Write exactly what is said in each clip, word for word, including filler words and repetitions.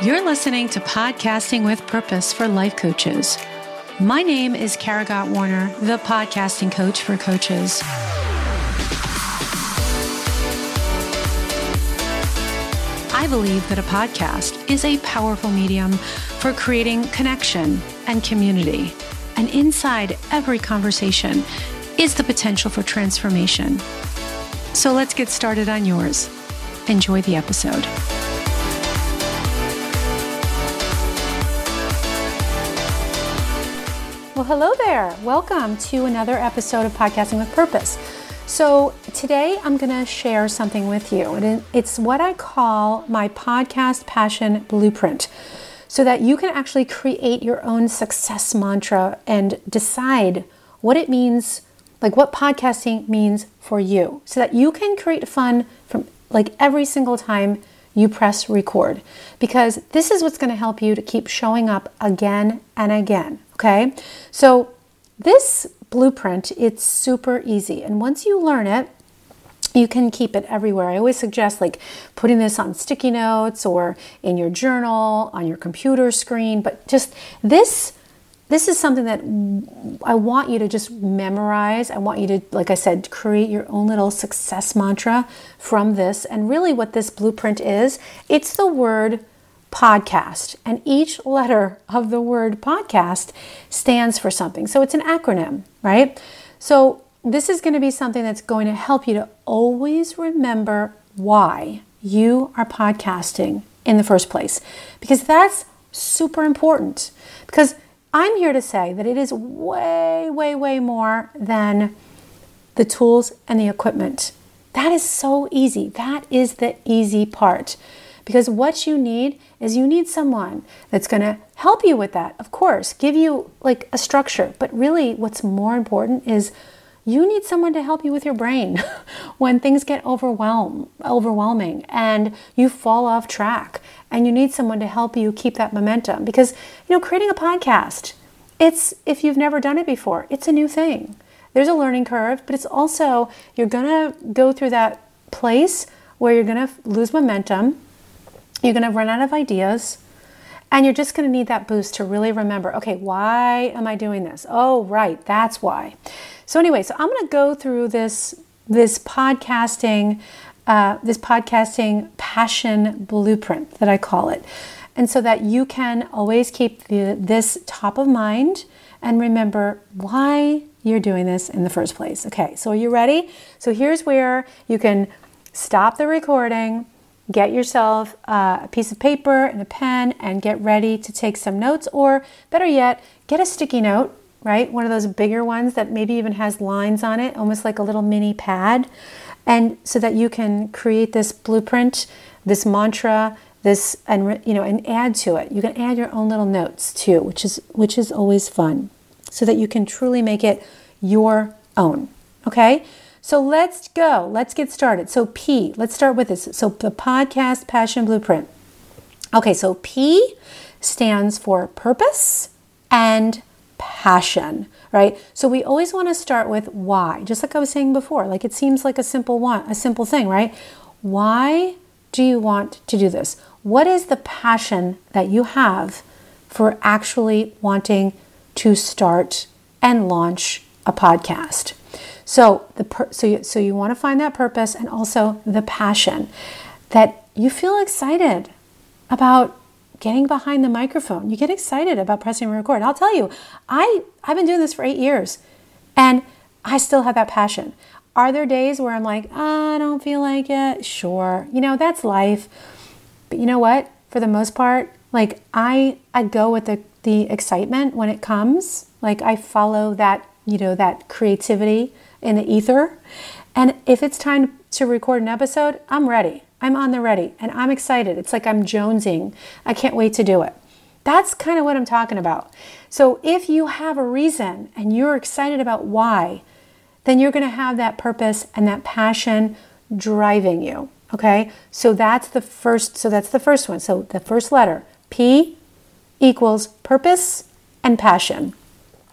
You're listening to Podcasting with Purpose for Life Coaches. My name is Kara Gott Warner, the podcasting coach for coaches. I believe that a podcast is a powerful medium for creating connection and community. And inside every conversation is the potential for transformation. So let's get started on yours. Enjoy the episode. Well, hello there. Welcome to another episode of Podcasting with Purpose. So today I'm going to share something with you. It's what I call my Podcast Passion Blueprint, so that you can actually create your own success mantra and decide what it means, like what podcasting means for you, so that you can create fun from like every single time you press record, because this is what's going to help you to keep showing up again and again. Okay, so this blueprint, it's super easy. And once you learn it, you can keep it everywhere. I always suggest like putting this on sticky notes or in your journal, on your computer screen. But just this, this is something that I want you to just memorize. I want you to, like I said, create your own little success mantra from this. And really what this blueprint is, it's the word podcast, and each letter of the word podcast stands for something. So it's an acronym, right? So this is going to be something that's going to help you to always remember why you are podcasting in the first place, because that's super important. Because I'm here to say that it is way, way, way more than the tools and the equipment. That is so easy. That is the easy part. Because what you need is you need someone that's going to help you with that, of course, give you like a structure. But really what's more important is you need someone to help you with your brain when things get overwhelm, overwhelming and you fall off track, and you need someone to help you keep that momentum. Because, you know, creating a podcast, it's, if you've never done it before, it's a new thing. There's a learning curve, but it's also, you're going to go through that place where you're going to lose momentum. You're going to run out of ideas, and you're just going to need that boost to really remember, okay, why am I doing this? Oh, right. That's why. So anyway, so I'm going to go through this, this podcasting, uh, this podcasting passion blueprint that I call it. And so that you can always keep the, this top of mind and remember why you're doing this in the first place. Okay. So are you ready? So here's where you can stop the recording. Get yourself uh, a piece of paper and a pen and get ready to take some notes, or better yet, get a sticky note, right? One of those bigger ones that maybe even has lines on it, almost like a little mini pad. And so that you can create this blueprint, this mantra, this, and you know, and add to it. You can add your own little notes too, which is, which is always fun, so that you can truly make it your own. Okay. So let's go. Let's get started. So P, let's start with this. So the Podcast Passion Blueprint. Okay, so P stands for purpose and passion, right? So we always want to start with why, just like I was saying before. Like it seems like a simple one, a simple thing, right? Why do you want to do this? What is the passion that you have for actually wanting to start and launch a podcast? So the per- so you, so you want to find that purpose, and also the passion that you feel excited about getting behind the microphone. You get excited about pressing record. I'll tell you, I, I've been doing this for eight years and I still have that passion. Are there days where I'm like, oh, I don't feel like it? Sure. You know, that's life. But you know what? For the most part, like I, I go with the, the excitement when it comes. Like I follow that, you know, that creativity in the ether. And if it's time to record an episode, I'm ready. I'm on the ready and I'm excited. It's like I'm jonesing. I can't wait to do it. That's kind of what I'm talking about. So if you have a reason and you're excited about why, then you're going to have that purpose and that passion driving you. Okay. So that's the first, so that's the first one. So the first letter, P equals purpose and passion.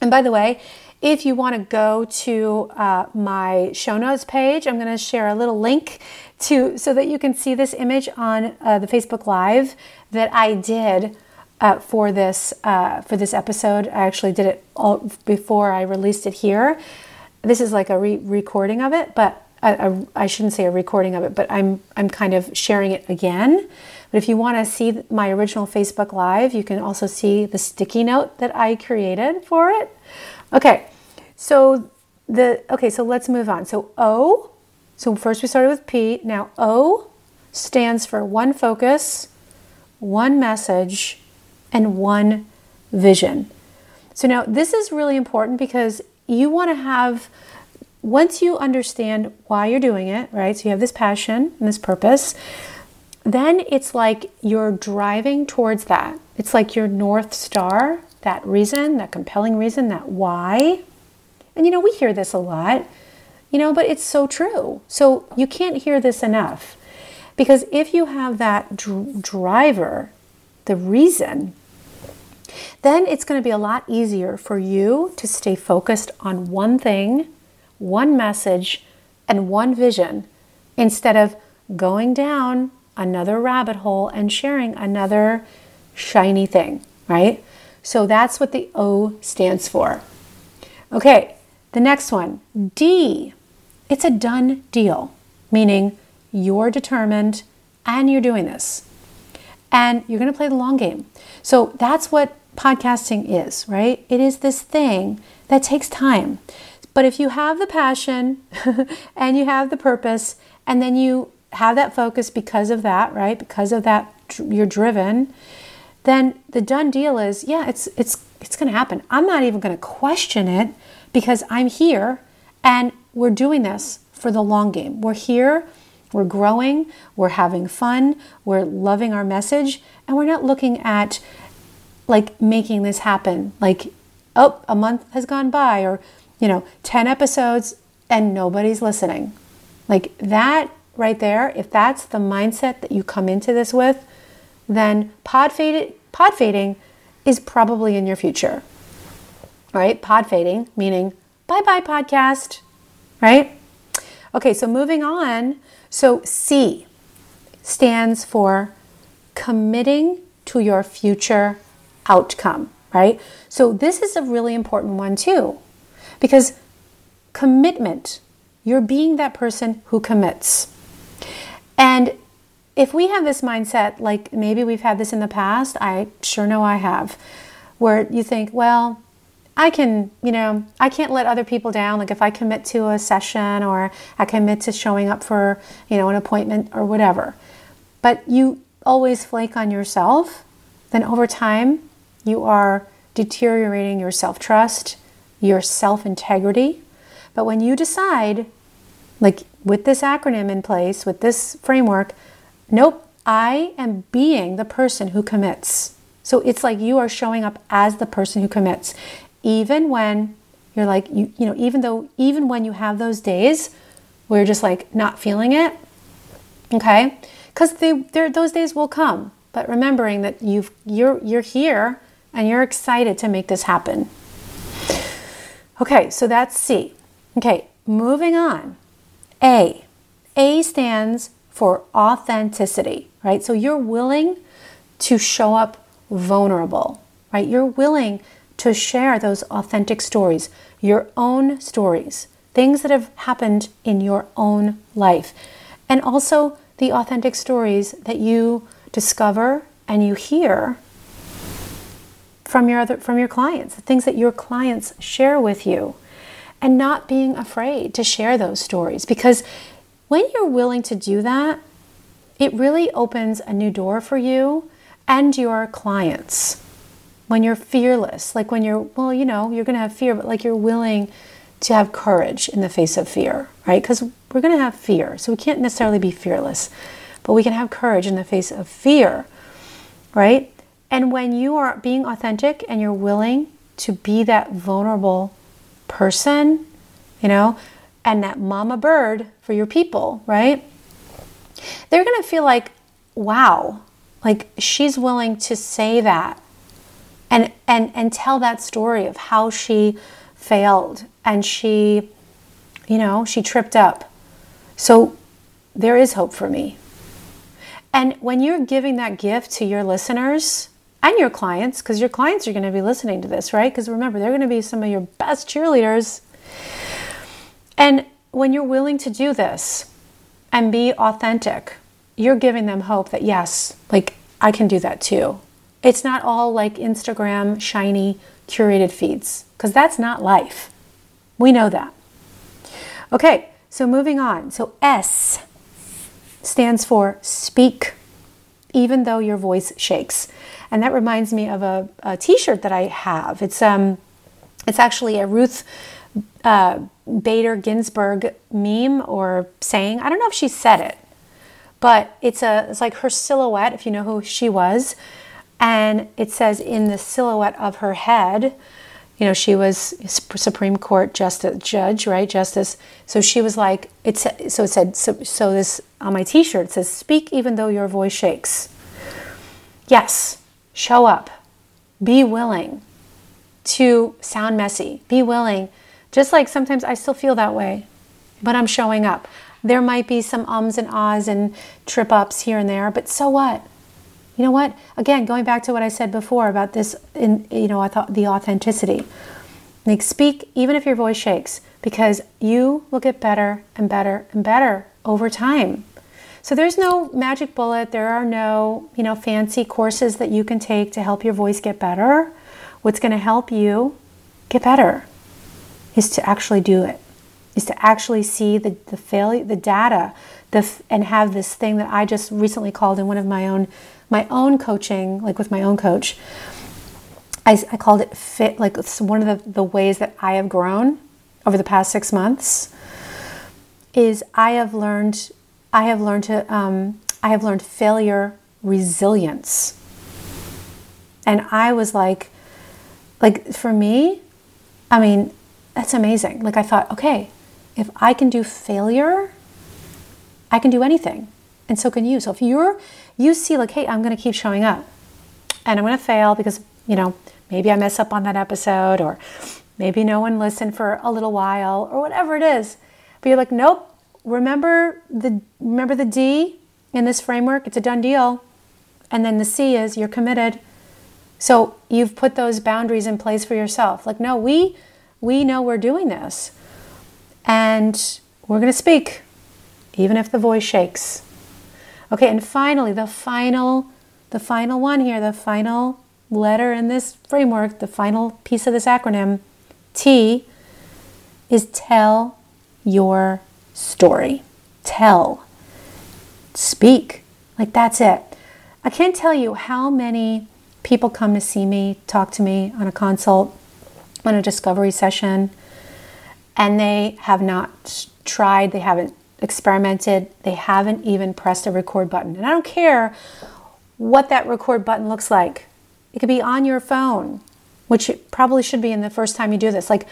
And by the way, If you want to go to uh, my show notes page, I'm going to share a little link to so that you can see this image on uh, the Facebook Live that I did uh, for this uh, for this episode. I actually did it all before I released it here. This is like a re- recording of it, but I, I, I shouldn't say a recording of it, but I'm I'm kind of sharing it again. But if you want to see my original Facebook Live, you can also see the sticky note that I created for it. Okay, so the okay, so let's move on. So O, so first we started with P. Now O stands for one focus, one message, and one vision. So now this is really important because you want to have. Once you understand why you're doing it, right? So you have this passion and this purpose, then it's like you're driving towards that. It's like your North Star, that reason, that compelling reason, that why. And you know, we hear this a lot, you know, but it's so true. So you can't hear this enough because if you have that dr- driver, the reason, then it's going to be a lot easier for you to stay focused on one thing, one message, and one vision instead of going down another rabbit hole and sharing another shiny thing, right? So that's what the O stands for. Okay, the next one, D. It's a done deal, meaning you're determined and you're doing this. And you're going to play the long game. So that's what podcasting is, right? It is this thing that takes time. But if you have the passion and you have the purpose and then you have that focus because of that, right? Because of that, you're driven, then the done deal is, yeah, it's it's it's going to happen. I'm not even going to question it because I'm here and we're doing this for the long game. We're here, we're growing, we're having fun, we're loving our message, and we're not looking at like making this happen. Like, oh, a month has gone by or you know, ten episodes and nobody's listening. Like that right there, if that's the mindset that you come into this with, then pod, fade, pod fading is probably in your future, right? Pod fading, meaning bye-bye podcast, right? Okay, so moving on. So C stands for committing to your future outcome, right? So this is a really important one too. Because commitment, you're being that person who commits. And if we have this mindset, like maybe we've had this in the past, I sure know I have, where you think, well, I can, you know, I can't let other people down. Like if I commit to a session or I commit to showing up for, you know, an appointment or whatever, but you always flake on yourself, then over time you are deteriorating your self-trust, your self-integrity. But when you decide, like with this acronym in place, with this framework, nope, I am being the person who commits. So it's like you are showing up as the person who commits. Even when you're like, you you know, even though, even when you have those days where you're just like not feeling it, okay? Because they there those days will come. But remembering that you've you're you're here and you're excited to make this happen. Okay, so that's C. Okay, moving on. A. A stands for authenticity, right? So you're willing to show up vulnerable, right? You're willing to share those authentic stories, your own stories, things that have happened in your own life, and also the authentic stories that you discover and you hear from your other, from your clients, the things that your clients share with you, and not being afraid to share those stories. Because when you're willing to do that, it really opens a new door for you and your clients. When you're fearless, like when you're, well, you know, you're going to have fear, but like you're willing to have courage in the face of fear, right? Because we're going to have fear. So we can't necessarily be fearless, but we can have courage in the face of fear, right? And when you are being authentic and you're willing to be that vulnerable person, you know, and that mama bird for your people, right? They're going to feel like, wow, like she's willing to say that and, and, and tell that story of how she failed and she, you know, she tripped up. So there is hope for me. And when you're giving that gift to your listeners and your clients, because your clients are going to be listening to this, right? Because remember, they're going to be some of your best cheerleaders. And when you're willing to do this and be authentic, you're giving them hope that, yes, like I can do that too. It's not all like Instagram shiny curated feeds, because that's not life. We know that. Okay, so moving on. So S stands for speak, even though your voice shakes. And that reminds me of a, a t-shirt that I have. It's um, it's actually a Ruth uh, Bader Ginsburg meme or saying. I don't know if she said it, but it's a it's like her silhouette, if you know who she was. And it says in the silhouette of her head, you know, she was Supreme Court justice, judge, right? Justice. So she was like, it's, so it said, so, so this on my t-shirt, it says, speak even though your voice shakes. Yes, show up, be willing to sound messy, be willing. Just like sometimes I still feel that way, but I'm showing up. There might be some ums and ahs and trip ups here and there, but so what? You know what? Again, going back to what I said before about this, in, you know, I thought the authenticity. Like, speak even if your voice shakes, because you will get better and better and better over time. So there's no magic bullet. There are no, you know, fancy courses that you can take to help your voice get better. What's going to help you get better is to actually do it, is to actually see the the failure, the data, the and have this thing that I just recently called in one of my own. My own coaching, like with my own coach, I, I called it fit. Like it's one of the, the ways that I have grown over the past six months is I have learned, I have learned to, um, I have learned failure resilience. And I was like, like for me, I mean, that's amazing. Like I thought, okay, if I can do failure, I can do anything. And so can you. So if you're, you see like, hey, I'm going to keep showing up and I'm going to fail because, you know, maybe I mess up on that episode or maybe no one listened for a little while or whatever it is. But you're like, nope, remember the, remember the D in this framework, it's a done deal. And then the C is you're committed. So you've put those boundaries in place for yourself. Like, no, we, we know we're doing this and we're going to speak even if the voice shakes. Okay, and finally, the final, the final one here, the final letter in this framework, the final piece of this acronym, T, is tell your story. Tell. Speak. Like, that's it. I can't tell you how many people come to see me, talk to me on a consult, on a discovery session, and they have not tried, they haven't experimented, they haven't even pressed a record button. And I don't care what that record button looks like. It could be on your phone, which it probably should be in the first time you do this. Like,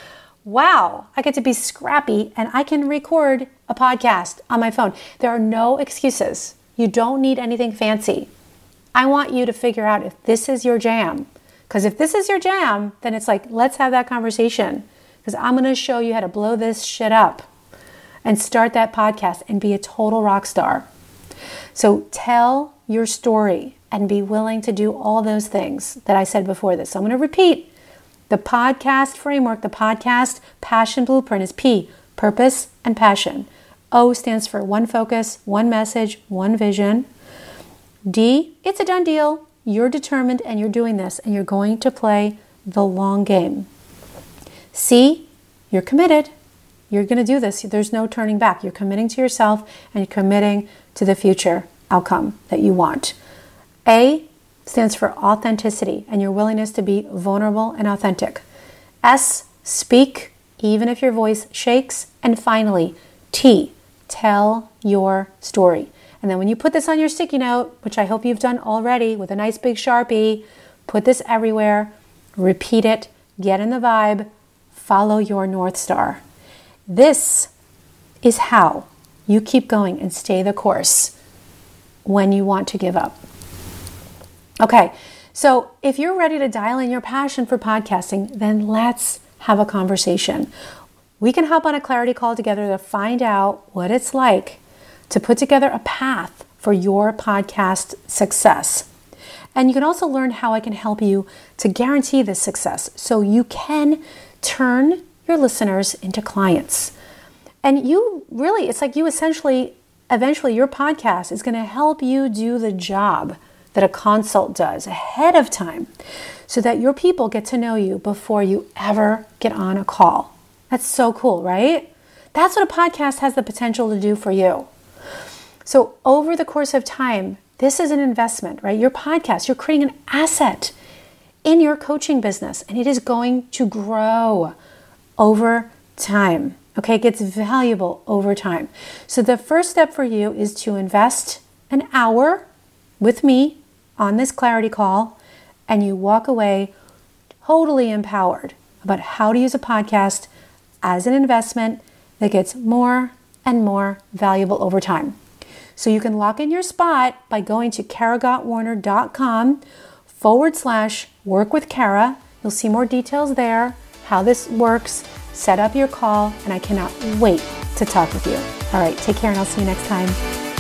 wow, I get to be scrappy and I can record a podcast on my phone. There are no excuses. You don't need anything fancy. I want you to figure out if this is your jam. Because if this is your jam, then it's like, let's have that conversation. Because I'm going to show you how to blow this shit up and start that podcast and be a total rock star. So tell your story and be willing to do all those things that I said before this. So I'm going to repeat the podcast framework, the podcast passion blueprint is P, purpose and passion. O stands for one focus, one message, one vision. D, it's a done deal. You're determined and you're doing this and you're going to play the long game. C, you're committed. You're going to do this. There's no turning back. You're committing to yourself and committing to the future outcome that you want. A stands for authenticity and your willingness to be vulnerable and authentic. S, speak even if your voice shakes. And finally, T, tell your story. And then when you put this on your sticky note, which I hope you've done already with a nice big Sharpie, put this everywhere, repeat it, get in the vibe, follow your North Star. This is how you keep going and stay the course when you want to give up. Okay, so if you're ready to dial in your passion for podcasting, then let's have a conversation. We can hop on a clarity call together to find out what it's like to put together a path for your podcast success. And you can also learn how I can help you to guarantee this success so you can turn your listeners into clients. And you really, it's like you essentially, eventually your podcast is going to help you do the job that a consult does ahead of time so that your people get to know you before you ever get on a call. That's so cool, right? That's what a podcast has the potential to do for you. So over the course of time, this is an investment, right? Your podcast, you're creating an asset in your coaching business, and it is going to grow over time. Okay, it gets valuable over time. So the first step for you is to invest an hour with me on this clarity call, and you walk away totally empowered about how to use a podcast as an investment that gets more and more valuable over time. So you can lock in your spot by going to karagottwarner.com forward slash work with Kara. You'll see more details there, how this works, set up your call, and I cannot wait to talk with you. All right, take care, and I'll see you next time.